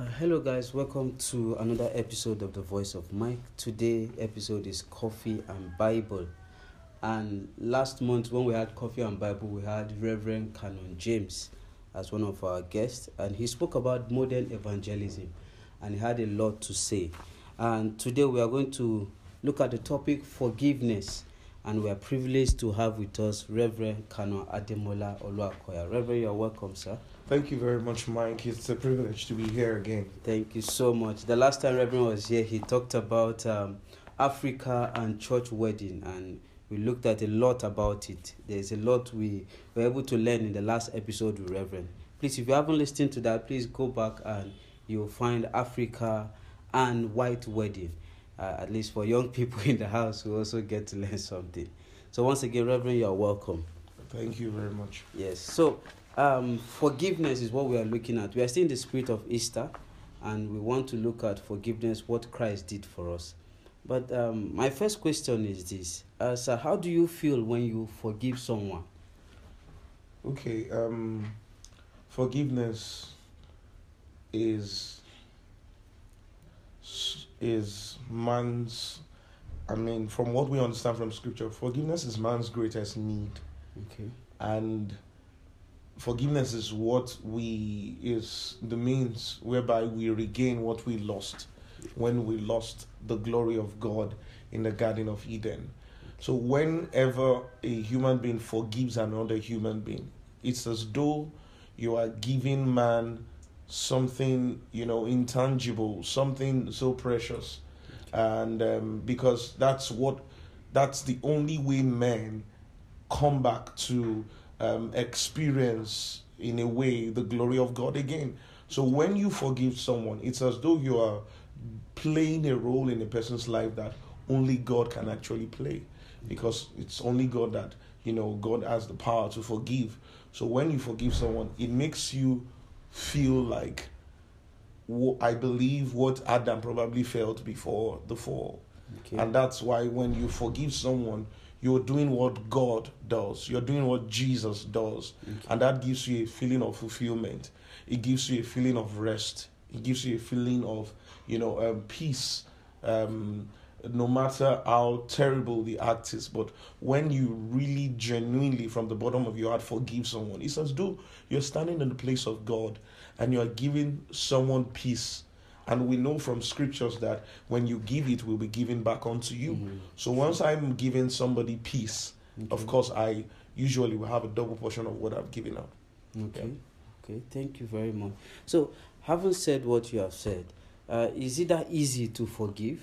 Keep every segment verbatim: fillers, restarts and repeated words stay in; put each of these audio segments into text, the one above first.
Uh, hello guys, welcome to another episode of The Voice of Mike. Today episode is Coffee and Bible. And last month when we had Coffee and Bible, we had Reverend Canon James as one of our guests. And he spoke about modern evangelism and he had a lot to say. And today we are going to look at the topic forgiveness. And we are privileged to have with us Reverend Canon Ademola Oluakoya. Reverend, you are welcome, sir. Thank you very much, Mike. It's a privilege to be here again. Thank you so much. The last time Reverend was here, he talked about um, Africa and church wedding, and we looked at a lot about it. There's a lot we were able to learn in the last episode with Reverend. Please, if you haven't listened to that, please go back and you'll find Africa and white wedding. Uh, at least for young people in the house who also get to learn something. So once again, Reverend, you're welcome. Thank you very much. Yes, so um, forgiveness is what we are looking at. We are still in the spirit of Easter, and we want to look at forgiveness, what Christ did for us. But um, my first question is this. Uh, sir, how do you feel when you forgive someone? Okay, um, forgiveness is... is man's, I mean, from what we understand from scripture, forgiveness is man's greatest need. Okay. And forgiveness is what we, is the means whereby we regain what we lost when we lost the glory of God in the Garden of Eden. So whenever a human being forgives another human being, it's as though you are giving man something, you know, intangible, something so precious. And um, because that's what, that's the only way men come back to um, experience, in a way, the glory of God again. So when you forgive someone, it's as though you are playing a role in a person's life that only God can actually play, because it's only God that, you know, God has the power to forgive. So when you forgive someone, it makes you feel like, I believe, what Adam probably felt before the fall. Okay. And that's why when you forgive someone, you're doing what God does. You're doing what Jesus does. Okay. And that gives you a feeling of fulfillment. It gives you a feeling of rest. It gives you a feeling of, you know, um, peace, um, no matter how terrible the act is. But when you really genuinely, from the bottom of your heart, forgive someone, it's as though you're standing in the place of God and you're giving someone peace. And we know from scriptures that when you give, it will be given back unto you. Mm-hmm. So once I'm giving somebody peace, okay, of course, I usually will have a double portion of what I've given out. Okay. Yeah. Okay. Thank you very much. So having said what you have said, uh, is it that easy to forgive?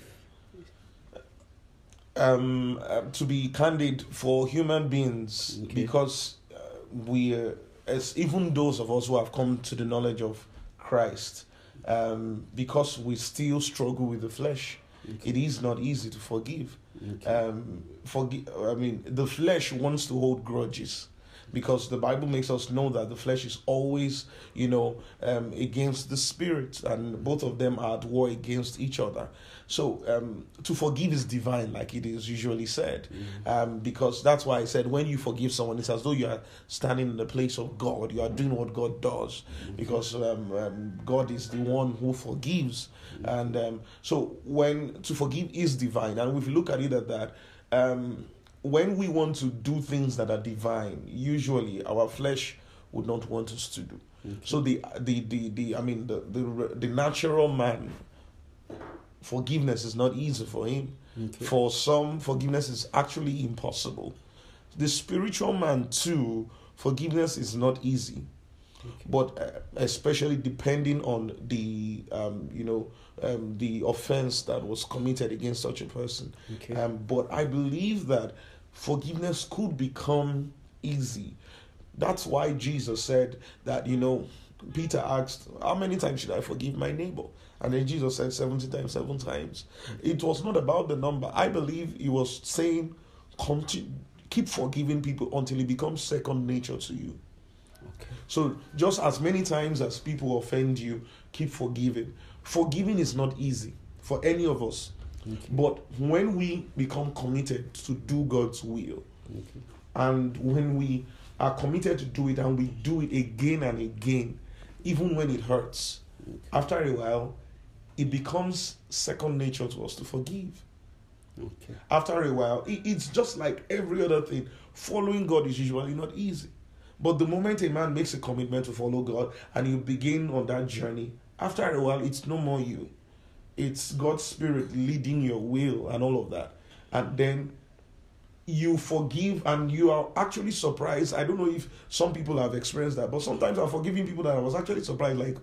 Um, uh, to be candid, for human beings, okay, because uh, we, uh, as even those of us who have come to the knowledge of Christ, um, because we still struggle with the flesh, okay, it is not easy to forgive. Okay. Um, forgive. I mean, the flesh wants to hold grudges, because the Bible makes us know that the flesh is always, you know, um, against the spirit, and both of them are at war against each other. So um, to forgive is divine, like it is usually said, mm-hmm. um, because that's why I said when you forgive someone, it's as though you are standing in the place of God. You are doing what God does, mm-hmm. because um, um, God is the one who forgives. Mm-hmm. And um, so when to forgive is divine, and if you look at it at that, um, when we want to do things that are divine, usually our flesh would not want us to do. Okay. So the, the the the I mean the the, the natural man, forgiveness is not easy for him. Okay. For some, forgiveness is actually impossible. The spiritual man too, forgiveness is not easy. Okay. But especially depending on the um, you know um, the offense that was committed against such a person. Okay. Um, but I believe that forgiveness could become easy. That's why Jesus said that, you know, Peter asked, how many times should I forgive my neighbor? And then Jesus said seventy times, seven times. It was not about the number. I believe he was saying, continue, keep forgiving people until it becomes second nature to you. Okay. So just as many times as people offend you, keep forgiving. Forgiving is not easy for any of us. Okay. But when we become committed to do God's will, okay, and when we are committed to do it and we do it again and again, even when it hurts, okay, after a while, it becomes second nature to us to forgive. Okay. After a while, it, it's just like every other thing. Following God is usually not easy. But the moment a man makes a commitment to follow God and you begin on that journey, after a while, it's no more you. It's God's Spirit leading your will and all of that. And then you forgive and you are actually surprised. I don't know if some people have experienced that, but sometimes I'm forgiving people that I was actually surprised, like,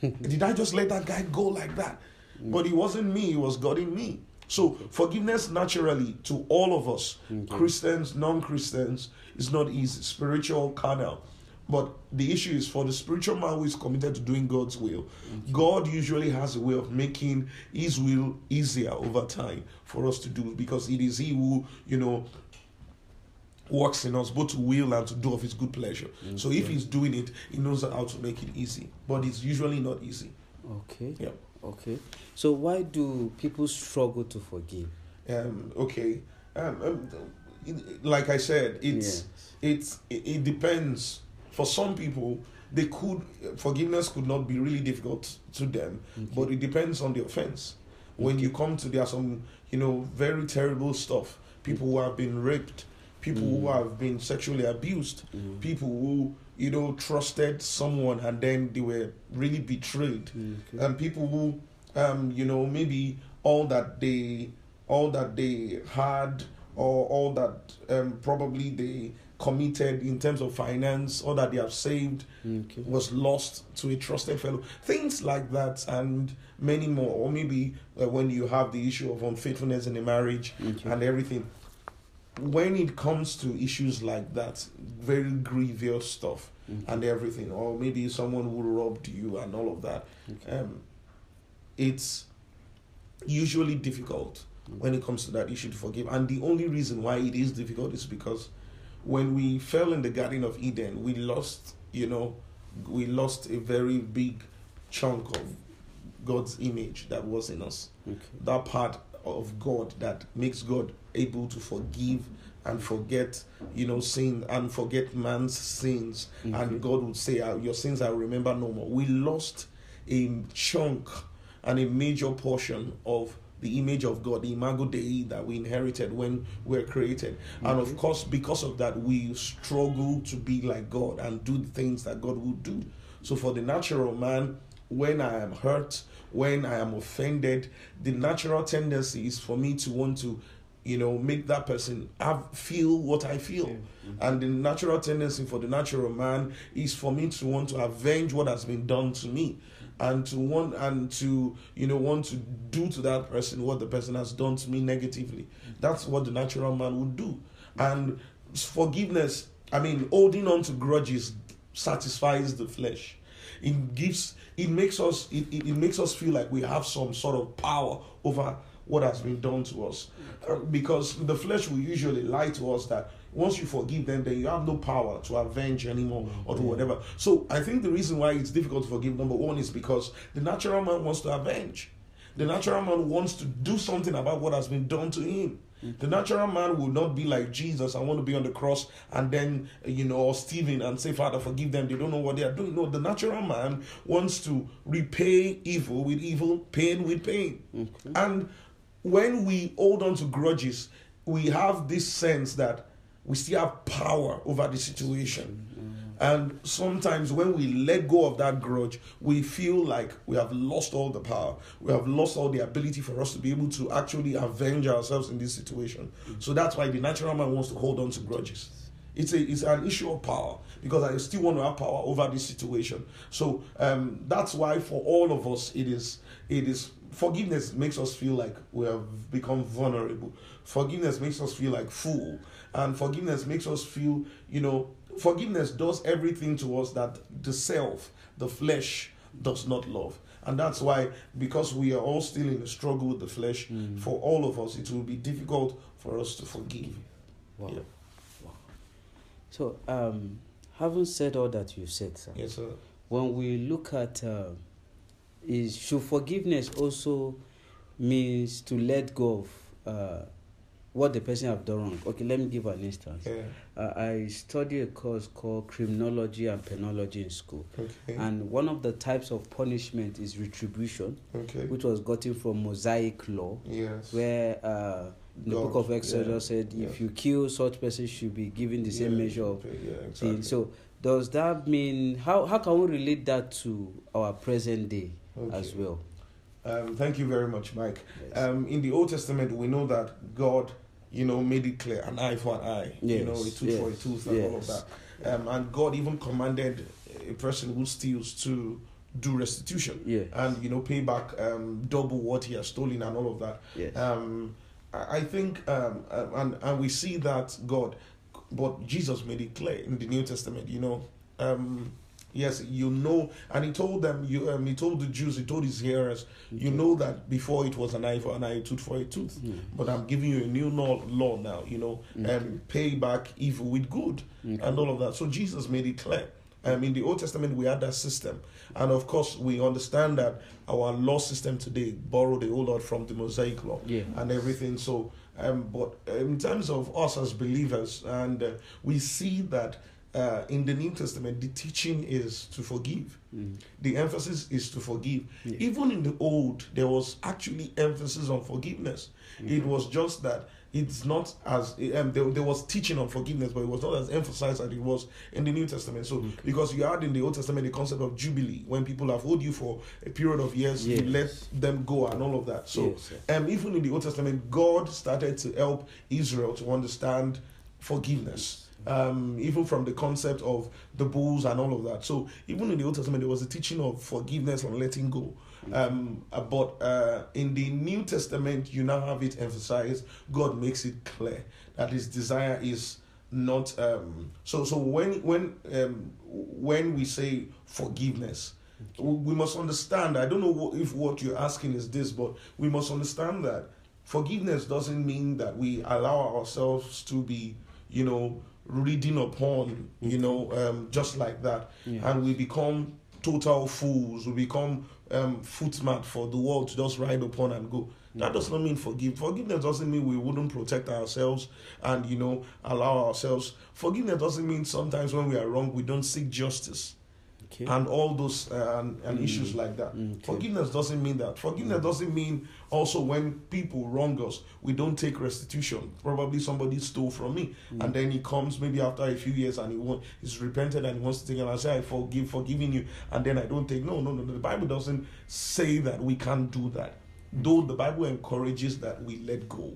did I just let that guy go like that? But it wasn't me, it was God in me. So forgiveness naturally to all of us, okay. Christians, non-Christians, is not easy, spiritual, carnal. But the issue is for the spiritual man who is committed to doing God's will, okay. God usually has a way of making his will easier over time for us to do, because it is he who, you know, works in us both to will and to do of his good pleasure. Okay. So if he's doing it, he knows how to make it easy. But it's usually not easy. Okay. Yeah. Okay, so why do people struggle to forgive? Um, okay, um, um, it, like I said, it's yes. it's it, it depends. For some people, they could forgiveness could not be really difficult to them, okay. But it depends on the offense. When okay. you come to, there are some you know very terrible stuff. People who have been raped, people mm. who have been sexually abused, mm. people who. you know, trusted someone and then they were really betrayed. Okay. And people who, um, you know, maybe all that they, all that they had or all that um, probably they committed in terms of finance, all that they have saved okay. was lost to a trusted fellow. Things like that and many more. Or maybe uh, when you have the issue of unfaithfulness in a marriage okay. and everything. When it comes to issues like that, very grievous stuff okay. and everything, or maybe someone who robbed you and all of that, okay. um, it's usually difficult okay. when it comes to that issue to forgive. And the only reason why it is difficult is because when we fell in the Garden of Eden, we lost, you know, we lost a very big chunk of God's image that was in us. Okay. That part of God that makes God able to forgive and forget, you know, sin and forget man's sins. Mm-hmm. And God would say, your sins I remember no more. We lost a chunk and a major portion of the image of God, the Imago Dei that we inherited when we were created. Mm-hmm. And of course, because of that, we struggle to be like God and do the things that God would do. So for the natural man, when I am hurt, when I am offended, the natural tendency is for me to want to, you know, make that person have, feel what I feel. Mm-hmm. And the natural tendency for the natural man is for me to want to avenge what has been done to me and to want and to, you know, want to do to that person what the person has done to me negatively. Mm-hmm. That's what the natural man would do. And forgiveness, I mean, holding on to grudges satisfies the flesh. It gives, it makes us, it, it, it makes us feel like we have some sort of power over what has been done to us, uh, because the flesh will usually lie to us that once you forgive them, then you have no power to avenge anymore or to whatever. So I think the reason why it's difficult to forgive, number one, is because the natural man wants to avenge. The natural man wants to do something about what has been done to him. The natural man will not be like Jesus. I want to be on the cross and then, you know, or Stephen and say, Father, forgive them. They don't know what they are doing. No, the natural man wants to repay evil with evil, pain with pain. Okay. And when we hold on to grudges, we have this sense that we still have power over the situation. Mm-hmm. And sometimes when we let go of that grudge, we feel like we have lost all the power. We have lost all the ability for us to be able to actually avenge ourselves in this situation. So that's why the natural man wants to hold on to grudges. It's a, it's an issue of power, because I still want to have power over this situation. So um, that's why for all of us, it is it is forgiveness makes us feel like we have become vulnerable. Forgiveness makes us feel like fool. And forgiveness makes us feel, you know, forgiveness does everything to us that the self, the flesh, does not love. And that's why, because we are all still in a struggle with the flesh, mm. for all of us, it will be difficult for us to forgive. Wow. Yeah. Wow. So, um, having said all that you said, sir, yes, sir. When we look at, uh, is should forgiveness also means to let go of uh, what the person have done wrong. Okay, let me give an instance. Yeah. Uh, I study a course called criminology and penology in school. Okay. And one of the types of punishment is retribution, okay. which was gotten from Mosaic law, yes. where uh, the God. book of Exodus yeah. said, yeah. if you kill such person, should be given the same yeah. measure of yeah, exactly. thing. So does that mean, how, how can we relate that to our present day okay. as well? Um, thank you very much, Mike. Yes. Um, in the Old Testament, we know that God, you know, made it clear, an eye for an eye, yes. you know, a tooth yes. for a tooth and yes. all of that. Um, and God even commanded a person who steals to do restitution yes. and, you know, pay back um, double what he has stolen and all of that. Yes. Um, I think, um, and, and we see that God, but Jesus made it clear in the New Testament, you know, um, yes, you know, and he told them, you, um, he told the Jews, he told his hearers, okay. you know that before it was an eye for an eye, tooth for a tooth. Mm. But I'm giving you a new law, law now, you know, and okay. um, pay back evil with good okay. and all of that. So Jesus made it clear. Um, in the Old Testament, we had that system. And of course, we understand that our law system today borrowed a whole lot from the Mosaic law yeah. and everything. So, um, but in terms of us as believers, and uh, we see that Uh, in the New Testament, the teaching is to forgive. Mm. The emphasis is to forgive. Yes. Even in the Old, there was actually emphasis on forgiveness. Mm-hmm. It was just that it's not as, um, there, there was teaching on forgiveness, but it was not as emphasized as it was in the New Testament. So, okay. because you had in the Old Testament the concept of jubilee, when people have owed you for a period of years, yes. you let them go and all of that. So, yes, um, even in the Old Testament, God started to help Israel to understand forgiveness. Um, even from the concept of the bulls and all of that. So even in the Old Testament, there was a teaching of forgiveness and letting go. Um, but uh, in the New Testament, you now have it emphasized. God makes it clear that His desire is not. Um, so so when when um, when we say forgiveness, we must understand. I don't know if what you're asking is this, but we must understand that forgiveness doesn't mean that we allow ourselves to be, you know, reading upon, you know, um, just like that. Yeah. And we become total fools. We become um, footmat for the world to just ride upon and go. That does not mean forgive. Forgiveness doesn't mean we wouldn't protect ourselves and, you know, allow ourselves. Forgiveness doesn't mean sometimes when we are wrong, we don't seek justice. Okay. And all those uh, and, and mm. issues like that. Okay. Forgiveness doesn't mean that. Forgiveness mm. doesn't mean also when people wrong us, we don't take restitution. Probably somebody stole from me, mm. and then he comes maybe after a few years and he won't, he's repented and he wants to take it. And I say, I forgive, forgiving you, and then I don't take. No, no, no. The Bible doesn't say that we can't do that. Mm. Though the Bible encourages that we let go.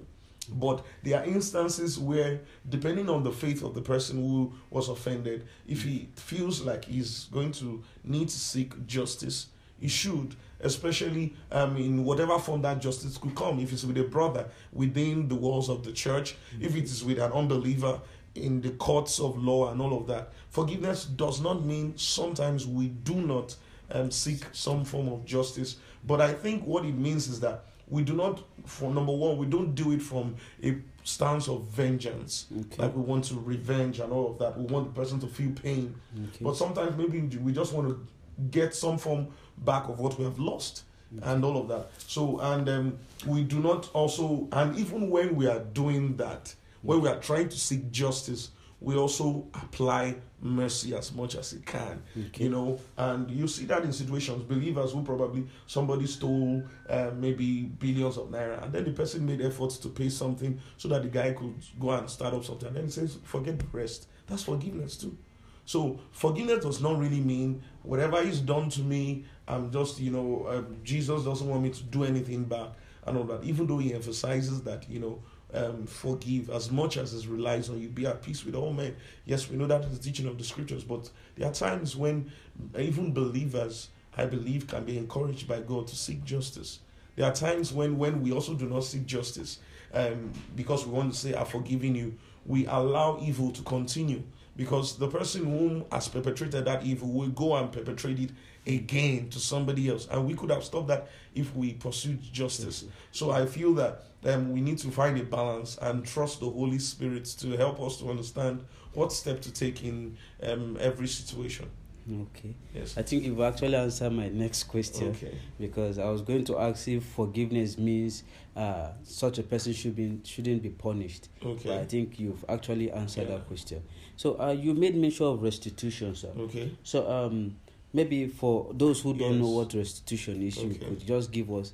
But there are instances where, depending on the faith of the person who was offended, if he feels like he's going to need to seek justice, he should, especially um, in whatever form that justice could come. If it's with a brother within the walls of the church, if it is with an unbeliever in the courts of law and all of that. Forgiveness does not mean sometimes we do not um, seek some form of justice. But I think what it means is that we do not, for number one, we don't do it from a stance of vengeance. Okay. Like we want to revenge and all of that. We want the person to feel pain. Okay. But sometimes maybe we just want to get some form back of what we have lost okay. and all of that. So, and um, we do not also, and even when we are doing that, when we are trying to seek justice, we also apply mercy as much as it can, okay. you know. And you see that in situations, believers who probably somebody stole uh, maybe billions of naira, and then the person made efforts to pay something so that the guy could go and start up something. And then he says, forget the rest. That's forgiveness too. So forgiveness does not really mean whatever is done to me, I'm just, you know, uh, Jesus doesn't want me to do anything back and all that. Even though he emphasizes that, you know, Um, forgive as much as it relies on you. Be at peace with all men. Yes, we know that is the teaching of the scriptures, but there are times when even believers, I believe, can be encouraged by God to seek justice. There are times when, when we also do not seek justice um, because we want to say, I've forgiven you. We allow evil to continue because the person whom has perpetrated that evil will go and perpetrate it again to somebody else, and we could have stopped that if we pursued justice. Mm-hmm. So I feel that um, we need to find a balance and trust the Holy Spirit to help us to understand what step to take in um, every situation. Okay. Yes. I think you've actually answered my next question, okay, because I was going to ask if forgiveness means uh, such a person should be, shouldn't be punished. Okay. But I think you've actually answered yeah. that question. So uh, you made mention of restitution, sir. Okay. So um, maybe for those who don't yes. know what restitution is, okay, you could just give us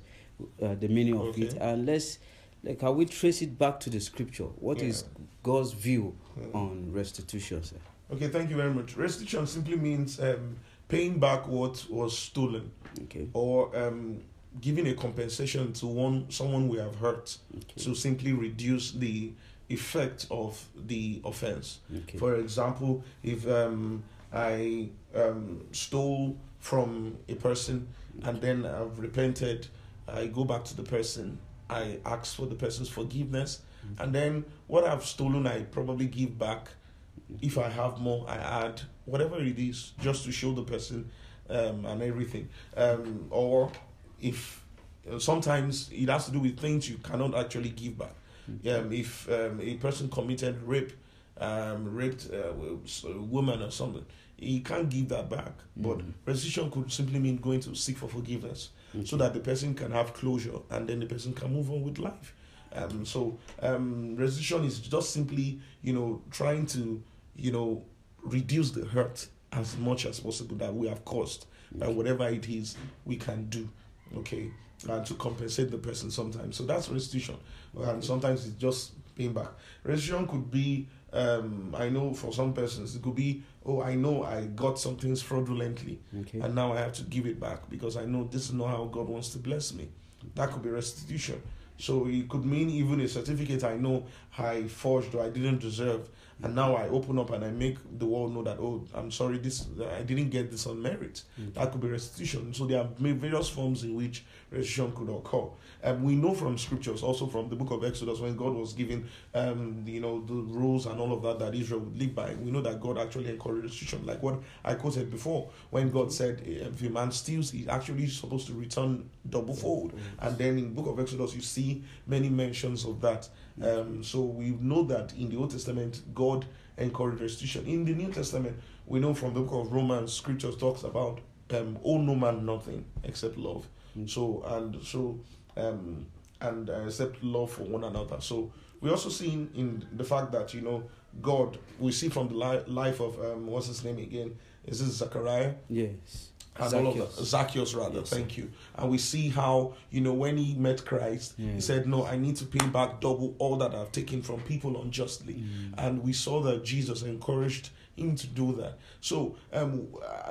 uh, the meaning of okay. it. And let's, like, can we trace it back to the scripture? What yeah. is God's view yeah. on restitution, sir? Okay, thank you very much. Restitution simply means um, paying back what was stolen, okay, or um, giving a compensation to one someone we have hurt, okay, to simply reduce the effect of the offense. Okay. For example, if um, I um, stole from a person okay. and then I've repented, I go back to the person, I ask for the person's forgiveness, okay, and then what I've stolen, I probably give back. If I have more, I add whatever it is just to show the person um, and everything. Um, or if uh, sometimes it has to do with things you cannot actually give back. Um, if um, a person committed rape, um, raped uh, a woman or something, he can't give that back. But mm-hmm. restitution could simply mean going to seek for forgiveness mm-hmm. so that the person can have closure and then the person can move on with life. Um, so um, restitution is just simply, you know, trying to, you know, reduce the hurt as much as possible that we have caused, okay, by whatever it is we can do, okay, and to compensate the person sometimes. So that's restitution, okay, and sometimes it's just paying back. Restitution could be, um, I know for some persons, it could be, oh, I know I got something fraudulently, okay, and now I have to give it back because I know this is not how God wants to bless me. That could be restitution. So it could mean even a certificate I know I forged or I didn't deserve, and now I open up and I make the world know that, oh, I'm sorry, this I didn't get this on merit. Mm-hmm. That could be restitution. So there are various forms in which restitution could occur. And um, we know from scriptures, also from the book of Exodus, when God was giving, um, you know, the rules and all of that that Israel would live by, we know that God actually encouraged restitution. Like what I quoted before, when God said, if a man steals, he's actually supposed to return double fold. Mm-hmm. And then in the book of Exodus, you see many mentions of that. Um, so we know that in the Old Testament, God encouraged restitution. In the New Testament, we know from the book of Romans, scripture talks about um, owe no man nothing except love. Mm-hmm. So and so um, and uh, except love for one another. So we also see in, in the fact that, you know, God, we see from the li- life of um, what's his name again? Is this Zachariah? Yes. And Zacchaeus. All of that. Zacchaeus, rather, yes. Thank you. And we see how, you know, when he met Christ, yes. he said, no, I need to pay back double all that I've taken from people unjustly. Mm. And we saw that Jesus encouraged him to do that. So, um,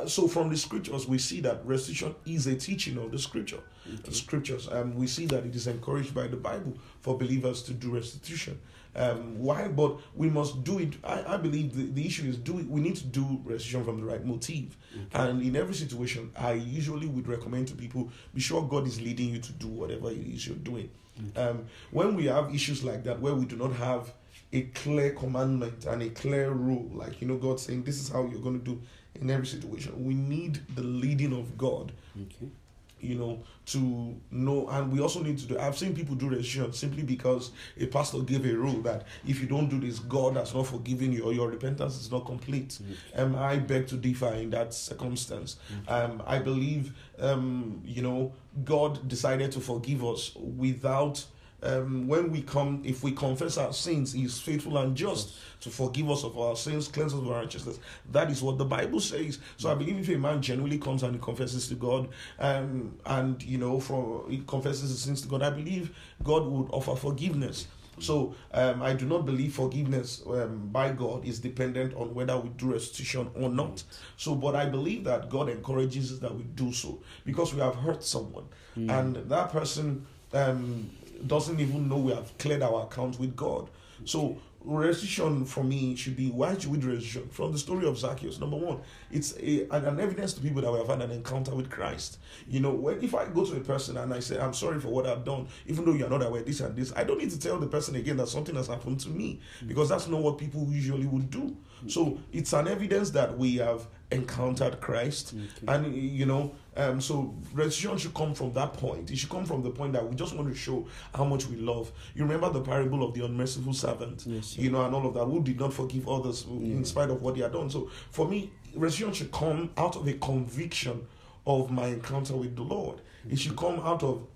so from the scriptures, we see that restitution is a teaching of the scripture. Okay. The scriptures, um, we see that it is encouraged by the Bible for believers to do restitution. Um, why? But we must do it. I, I believe the, the issue is do it. We need to do restitution from the right motive. Okay. And in every situation, I usually would recommend to people, be sure God is leading you to do whatever it is you're doing. Okay. Um, when we have issues like that, where we do not have a clear commandment and a clear rule, like, you know, God saying, this is how you're going to do in every situation, we need the leading of God. Okay. You know, to know, and we also need to do. I've seen people do restitution simply because a pastor gave a rule that if you don't do this, God has not forgiven you or your repentance is not complete. Mm-hmm. Um, I beg to differ in that circumstance. Mm-hmm. Um, I believe, um, you know, God decided to forgive us without. Um, when we come, if we confess our sins, He is faithful and just to forgive us of our sins, cleanse us of our righteousness. That is what the Bible says. So I believe if a man genuinely comes and he confesses to God, um, and you know, for he confesses his sins to God, I believe God would offer forgiveness. So um, I do not believe forgiveness um, by God is dependent on whether we do restitution or not. So, but I believe that God encourages us that we do so because we have hurt someone, mm. and that person. Um, doesn't even know we have cleared our account with God. So restitution for me should be, why should we do restitution? From the story of Zacchaeus, number one, it's a, an evidence to people that we have had an encounter with Christ. You know, when, if I go to a person and I say, I'm sorry for what I've done, even though you're not aware this and this, I don't need to tell the person again that something has happened to me, because that's not what people usually would do. So it's an evidence that we have encountered Christ. Okay. And you know, um, so restitution should come from that point. It should come from the point that we just want to show how much we love. You remember the parable of the unmerciful servant, yes, you know, and all of that, who did not forgive others yeah. in spite of what they had done. So for me, Resurrection should come out of a conviction of my encounter with the Lord. It should come out of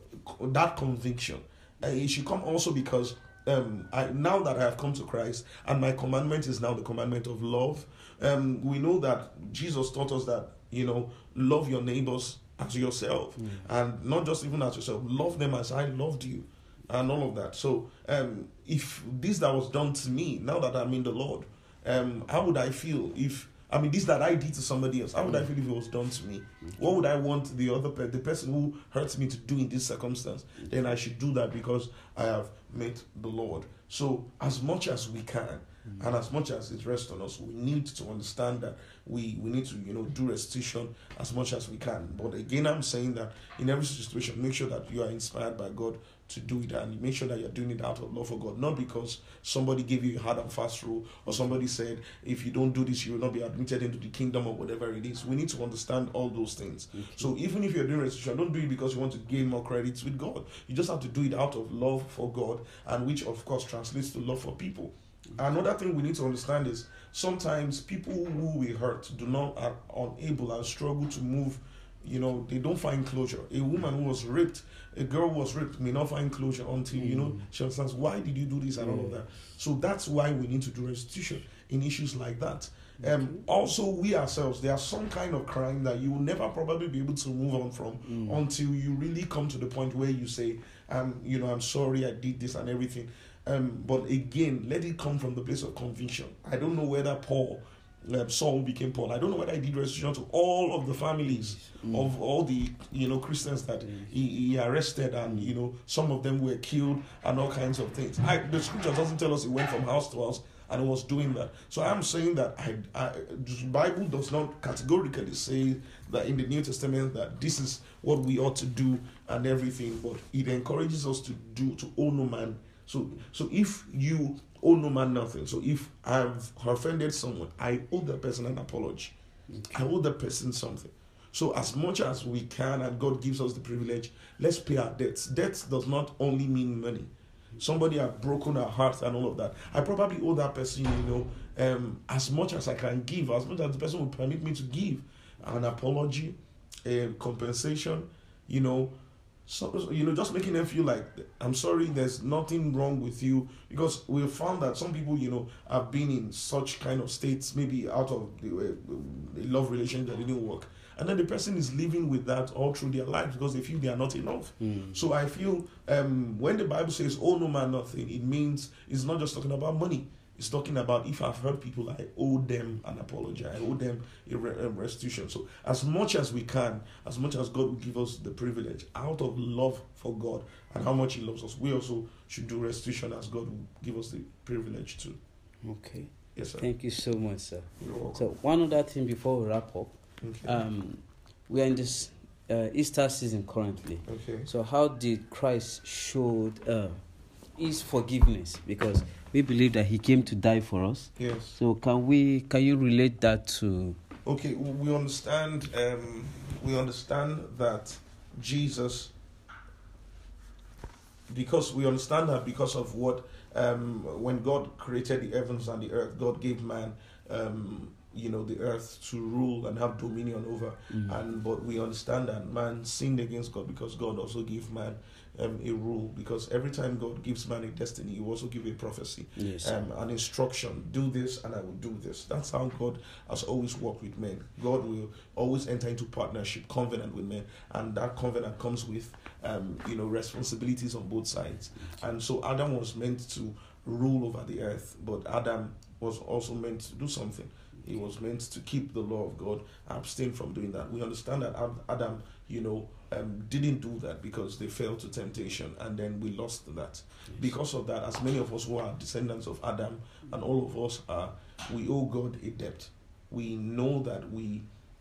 that conviction. Uh, it should come also because um, I, now that I have come to Christ and my commandment is now the commandment of love, um, we know that Jesus taught us that, you know, love your neighbors as yourself. Mm. And not just even as yourself, love them as I loved you and all of that. So um, if this that was done to me, now that I'm in the Lord, um, how would I feel if, I mean, this that I did to somebody else, how would I feel if it was done to me? What would I want the other person, the person who hurts me, to do in this circumstance? Then I should do that because I have met the Lord. So as much as we can, and as much as it rests on us, we need to understand that we, we need to, you know, do restitution as much as we can. But again, I'm saying that in every situation, make sure that you are inspired by God to do it, and make sure that you're doing it out of love for God, not because somebody gave you a hard and fast rule, or somebody said, if you don't do this, you will not be admitted into the kingdom, or whatever it is. We need to understand all those things. Okay. So even if you're doing restitution, don't do it because you want to gain more credits with God. You just have to do it out of love for God, and which of course translates to love for people. Another thing we need to understand is sometimes people who we hurt do not are unable and struggle to move. You know, they don't find closure. A woman who was raped, a girl who was raped, may not find closure until, you know, she understands, why did you do this and all of that. So that's why we need to do restitution in issues like that. Um, also, we ourselves, there are some kind of crime that you will never probably be able to move on from mm. until you really come to the point where you say, um, you know, I'm sorry, I did this and everything. Um, but again, let it come from the place of conviction. I don't know whether Paul, um, Saul became Paul. I don't know whether I did restitution to all of the families mm. of all the, you know, Christians that mm. he, he arrested, and, you know, some of them were killed and all kinds of things. I, the scripture doesn't tell us he went from house to house and was doing that. So I'm saying that I, I, the Bible does not categorically say that in the New Testament that this is what we ought to do and everything, but it encourages us to do, to owe no man. So, so if you owe no man nothing, so if I've offended someone, I owe the person an apology. Okay. I owe the person something. So as much as we can, and God gives us the privilege, let's pay our debts. Debts does not only mean money. Somebody has broken our hearts and all of that. I probably owe that person, you know, um, as much as I can give, as much as the person will permit me to give, an apology, a compensation, you know, So, you know, just making them feel like, I'm sorry, there's nothing wrong with you. Because we found that some people, you know, have been in such kind of states, maybe out of the, uh, the love relationship that didn't work. And then the person is living with that all through their life because they feel they are not enough. Mm. So I feel um, when the Bible says, oh, no man, nothing, it means it's not just talking about money. It's talking about, if I've hurt people, I owe them an apology. I owe them a restitution. So as much as we can, as much as God will give us the privilege, out of love for God and how much he loves us, we also should do restitution as God will give us the privilege to. Okay. Yes, sir. Thank you so much, sir. You're welcome. So one other thing before we wrap up. Okay. Um, we are in this uh, Easter season currently. Okay. So how did Christ show uh, his forgiveness? Because we believe that he came to die for us. Yes. So can we? Can you relate that to? Okay, we understand. Um, we understand that Jesus, because we understand that because of what, um, when God created the heavens and the earth, God gave man, um, you know, the earth to rule and have dominion over. Mm-hmm. And but we understand that man sinned against God because God also gave man Um, a rule, because every time God gives man a destiny, he also gives a prophecy, yes, um, an instruction, do this and I will do this. That's how God has always worked with men. God will always enter into partnership, covenant with men, and that covenant comes with um, you know, responsibilities on both sides. And so Adam was meant to rule over the earth, but Adam was also meant to do something. He was meant to keep the law of God, abstain from doing that. We understand that Adam, you know, um, didn't do that because they fell to temptation, and then we lost that. Yes. Because of that, as many of us who are descendants of Adam, and all of us are, we owe God a debt. We know that we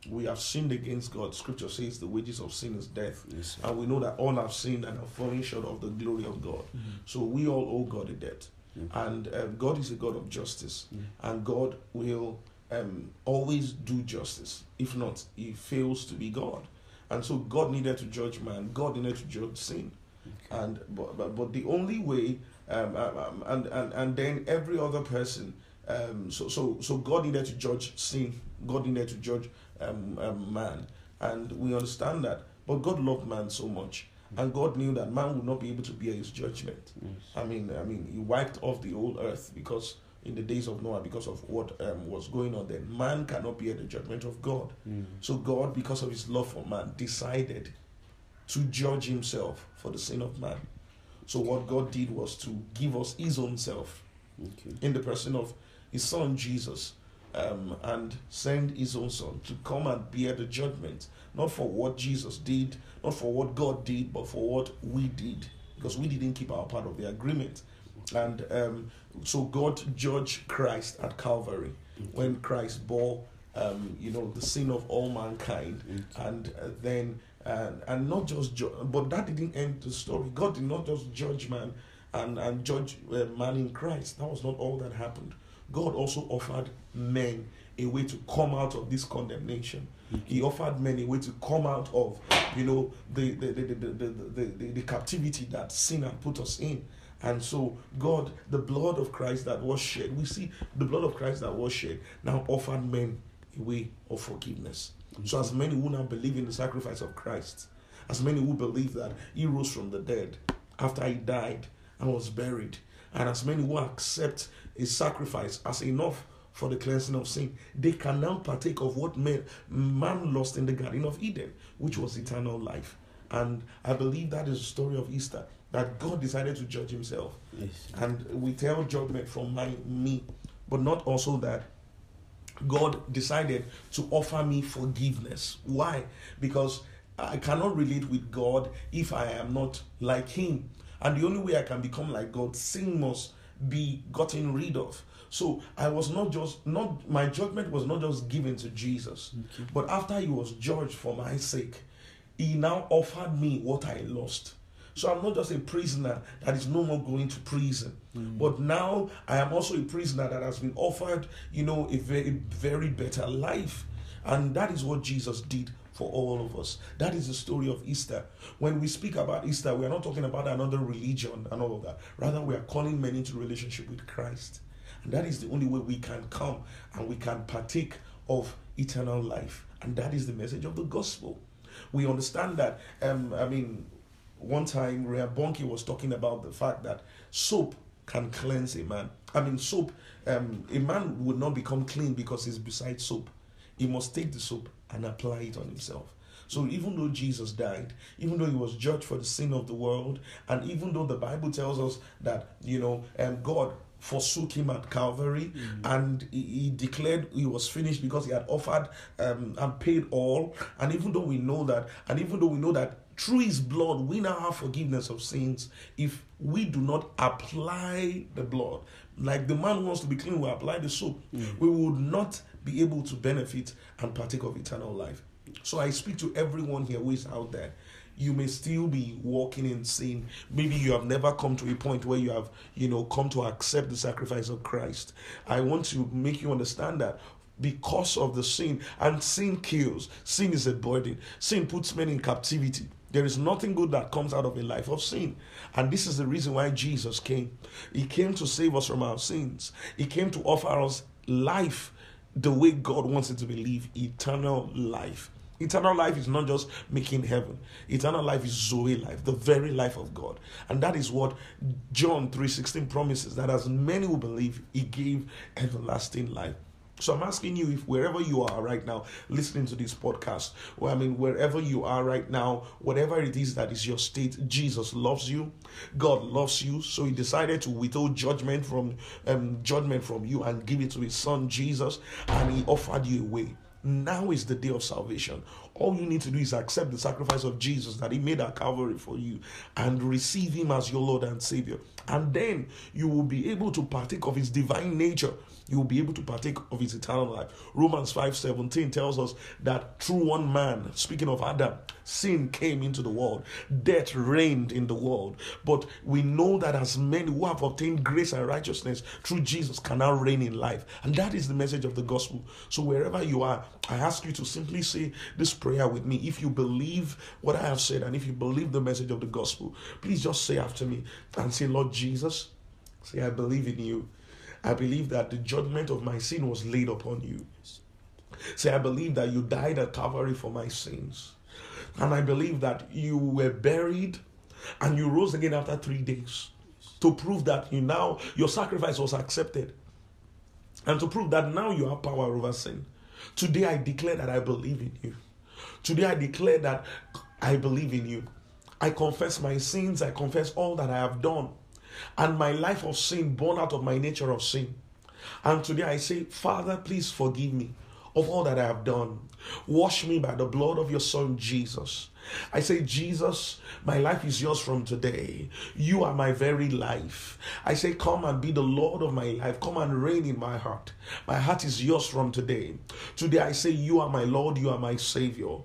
we have sinned against God. Scripture says the wages of sin is death. Yes, and we know that all have sinned and have fallen short of the glory of God. Mm-hmm. So we all owe God a debt. Mm-hmm. And uh, God is a God of justice. Mm-hmm. And God will Um, always do justice. If not, he fails to be God. And so God needed to judge man. God needed to judge sin. Okay. And but, but but the only way, um, um, and and and then every other person Um, so, so, so God needed to judge sin. God needed to judge um, um, man. And we understand that. But God loved man so much. And God knew that man would not be able to bear his judgment. Yes. I mean, I mean, he wiped off the whole earth because in the days of Noah, because of what um, was going on then, man cannot bear the judgment of God. Mm. So God, because of his love for man, decided to judge himself for the sin of man. So what God did was to give us his own self okay. in the person of his son Jesus, um, and send his own son to come and bear the judgment, not for what Jesus did, not for what God did, but for what we did, because we didn't keep our part of the agreement. And um, so God judged Christ at Calvary okay. when Christ bore, um, you know, the sin of all mankind, okay. and uh, then uh, and not just, ju- but that didn't end the story. God did not just judge man and and judge uh, man in Christ. That was not all that happened. God also offered men a way to come out of this condemnation. Okay. He offered men a way to come out of, you know, the the the the the, the, the, the captivity that sin had put us in. And so God, the blood of Christ that was shed, we see the blood of Christ that was shed now offered men a way of forgiveness. Mm-hmm. So as many who now believe in the sacrifice of Christ, as many who believe that he rose from the dead after he died and was buried, and as many who accept his sacrifice as enough for the cleansing of sin, they can now partake of what man, man lost in the Garden of Eden, which was eternal life. And I believe that is the story of Easter, that God decided to judge himself. Yes. And we tell judgment from my me, but not also that God decided to offer me forgiveness. Why? Because I cannot relate with God if I am not like him. And the only way I can become like God, sin must be gotten rid of. So I was not just, not my judgment was not just given to Jesus, okay. but after he was judged for my sake, he now offered me what I lost. So I'm not just a prisoner that is no more going to prison, mm. but now I am also a prisoner that has been offered, you know, a very, very better life. And that is what Jesus did for all of us. That is the story of Easter. When we speak about Easter, we are not talking about another religion and all of that. Rather, we are calling men into relationship with Christ. And that is the only way we can come and we can partake of eternal life. And that is the message of the gospel. We understand that, um, I mean, one time, Reinhard Bonnke was talking about the fact that soap can cleanse a man. I mean, soap, um, a man would not become clean because he's beside soap. He must take the soap and apply it on himself. So even though Jesus died, even though he was judged for the sin of the world, and even though the Bible tells us that, you know, um, God forsook him at Calvary, mm-hmm. and he, he declared he was finished because he had offered um, and paid all. And even though we know that, and even though we know that through his blood, we now have forgiveness of sins if we do not apply the blood. Like the man wants to be clean, we apply the soap. Mm. We would not be able to benefit and partake of eternal life. So I speak to everyone here who is out there. You may still be walking in sin. Maybe you have never come to a point where you have, you know, come to accept the sacrifice of Christ. I want to make you understand that. Because of the sin, and sin kills. Sin is a burden. Sin puts men in captivity. There is nothing good that comes out of a life of sin. And this is the reason why Jesus came. He came to save us from our sins. He came to offer us life the way God wants it to be lived, eternal life. Eternal life is not just making heaven. Eternal life is Zoe life, the very life of God. And that is what John three sixteen promises, that as many who believe, he gave everlasting life. So I'm asking you, if wherever you are right now, listening to this podcast, well, I mean, wherever you are right now, whatever it is that is your state, Jesus loves you. God loves you. So he decided to withhold judgment from um, judgment from you and give it to his son, Jesus. And he offered you a way. Now is the day of salvation. All you need to do is accept the sacrifice of Jesus that he made at Calvary for you and receive him as your Lord and Savior. And then you will be able to partake of his divine nature. You will be able to partake of his eternal life. Romans five seventeen tells us that through one man, speaking of Adam, sin came into the world. Death reigned in the world. But we know that as men who have obtained grace and righteousness through Jesus can now reign in life. And that is the message of the gospel. So wherever you are, I ask you to simply say this prayer with me. If you believe what I have said and if you believe the message of the gospel, please just say after me and say, Lord Jesus, say I believe in you. I believe that the judgment of my sin was laid upon you. Say, I believe that you died at Calvary for my sins. And I believe that you were buried and you rose again after three days to prove that you now, your sacrifice was accepted. And to prove that now you have power over sin. Today I declare that I believe in you. Today I declare that I believe in you. I confess my sins. I confess all that I have done. And my life of sin, born out of my nature of sin. And today I say, Father, please forgive me of all that I have done. Wash me by the blood of your Son, Jesus. I say, Jesus, my life is yours from today. You are my very life. I say, come and be the Lord of my life. Come and reign in my heart. My heart is yours from today. Today I say, you are my Lord. You are my Savior.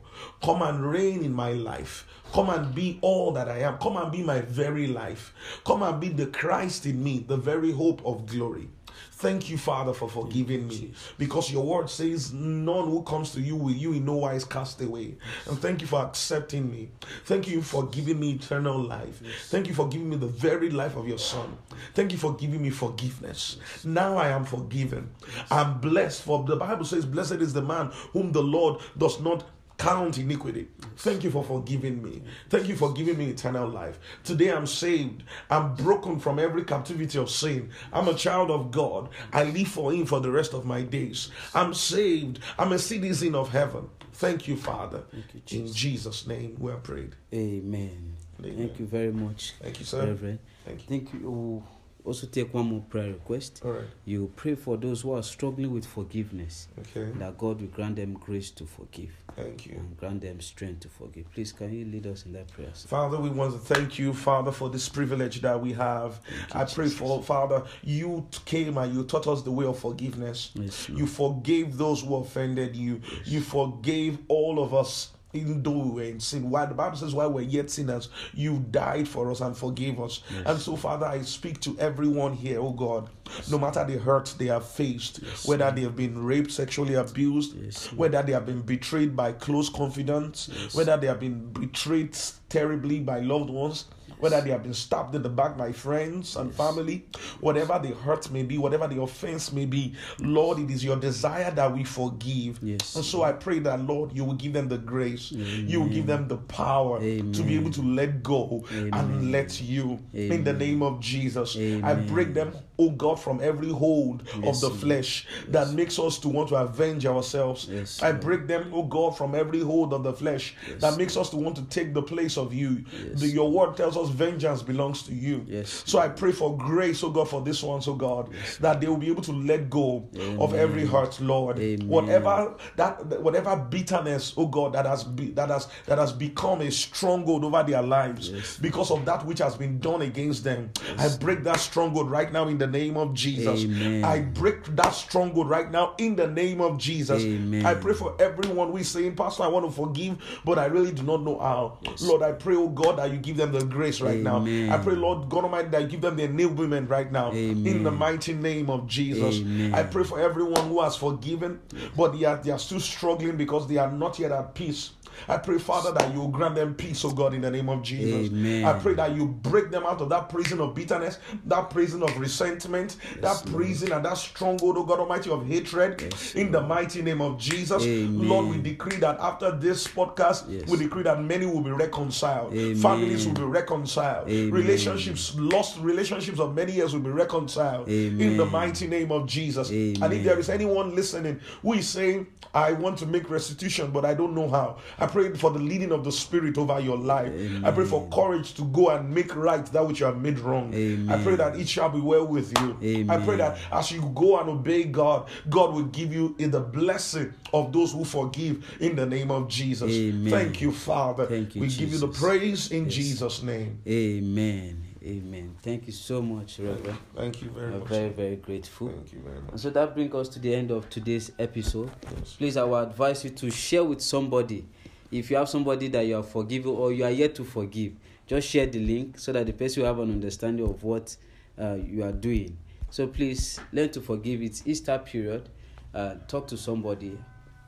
Come and reign in my life. Come and be all that I am. Come and be my very life. Come and be the Christ in me, the very hope of glory. Thank you, Father, for forgiving me, because your word says none who comes to you will you in no wise cast away. And thank you for accepting me. Thank you for giving me eternal life. Thank you for giving me the very life of your Son. Thank you for giving me forgiveness. Now I am forgiven. I'm blessed, for the Bible says, blessed is the man whom the Lord does not count iniquity. Thank you for forgiving me. Thank you for giving me eternal life. Today I'm saved. I'm broken from every captivity of sin. I'm a child of God. I live for him for the rest of my days. I'm saved. I'm a citizen of heaven. Thank you, Father. Thank you, Jesus. In Jesus' name we are prayed. Amen. Amen. Thank you very much. Thank you, sir. Reverend. Thank you. Thank you. We'll also take one more prayer request. All right. You pray for those who are struggling with forgiveness. Okay. That God will grant them grace to forgive. Thank you. And grant them strength to forgive. Please, can you lead us in that prayer? Sir? Father, we want to thank you, Father, for this privilege that we have. Thank I you, pray Jesus. For, Father, you came and you taught us the way of forgiveness. Yes, you forgave those who offended you. Yes. You forgave all of us. Even though we were in sin, why the Bible says, while we're yet sinners, you died for us and forgave us. Yes. And so, Father, I speak to everyone here, oh God, yes. No matter the hurt they have faced, yes. Whether they have been raped, sexually abused, yes. Whether they have been betrayed by close confidants, yes. Whether they have been betrayed terribly by loved ones, whether they have been stabbed in the back by friends and yes. family, whatever the hurt may be, whatever the offense may be, Lord, it is your desire that we forgive. Yes. And so I pray that, Lord, you will give them the grace. Amen. You will give them the power. Amen. To be able to let go. Amen. And let you. Amen. In the name of Jesus. Amen. I break them, oh God, from every hold yes. of the flesh yes. that makes us to want to avenge ourselves. Yes. I break them, oh God, from every hold of the flesh yes. that makes us to want to take the place of you. Yes. The, your word tells us vengeance belongs to you. Yes. So I pray for grace, oh God, for this one, oh God, yes. that they will be able to let go. Amen. Of every hurt, Lord. Amen. Whatever that, whatever bitterness, oh God, that has be, that has that has become a stronghold over their lives yes. because of that which has been done against them. Yes. I break that stronghold right now in the name of Jesus. Amen. I break that stronghold right now in the name of Jesus. Amen. I pray for everyone who is saying, Pastor, I want to forgive, but I really do not know how. Yes. Lord, I pray, oh God, that you give them the grace. Right Amen. Now, I pray, Lord God Almighty, that you give them the enablement right now. Amen. In the mighty name of Jesus. Amen. I pray for everyone who has forgiven, but they are, they are still struggling because they are not yet at peace. I pray, Father, that you grant them peace, oh God, in the name of Jesus. Amen. I pray that you break them out of that prison of bitterness, that prison of resentment, yes, that prison Lord. And that stronghold, oh God Almighty, of hatred, yes, in Lord. The mighty name of Jesus. Amen. Lord, we decree that after this podcast, yes. we decree that many will be reconciled. Amen. Families will be reconciled. Amen. Relationships, lost relationships of many years will be reconciled. Amen. In the mighty name of Jesus. Amen. And if there is anyone listening who is saying, I want to make restitution, but I don't know how, I pray for the leading of the Spirit over your life. Amen. I pray for courage to go and make right that which you have made wrong. Amen. I pray that it shall be well with you. Amen. I pray that as you go and obey God, God will give you the blessing of those who forgive in the name of Jesus. Amen. Thank you, Father. Thank you, we Jesus. Give you the praise in yes. Jesus' name. Amen. Amen. Thank you so much, Reverend. Thank you very We're much. Very, very grateful. Thank you very much. And so that brings us to the end of today's episode. Yes. Please, I will advise you to share with somebody. If you have somebody that you are forgiving or you are yet to forgive, just share the link so that the person will have an understanding of what uh, you are doing. So please learn to forgive. It's Easter period. Uh, talk to somebody,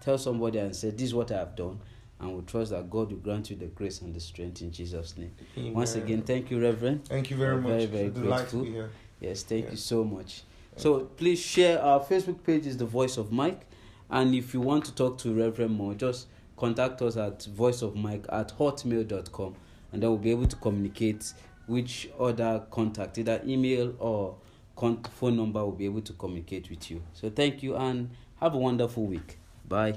tell somebody and say, this is what I have done. And we trust that God will grant you the grace and the strength in Jesus' name. Amen. Once again, thank you, Reverend. Thank you very We're much. Very, very it's grateful. Yes, thank yes. you so much. So please share. Our Facebook page is The Voice of Mike. And if you want to talk to Reverend more, just contact us at voiceofmike at hotmail dot com, and then we'll be able to communicate which other contact, either email or con- phone number, will be able to communicate with you. So thank you and have a wonderful week. Bye.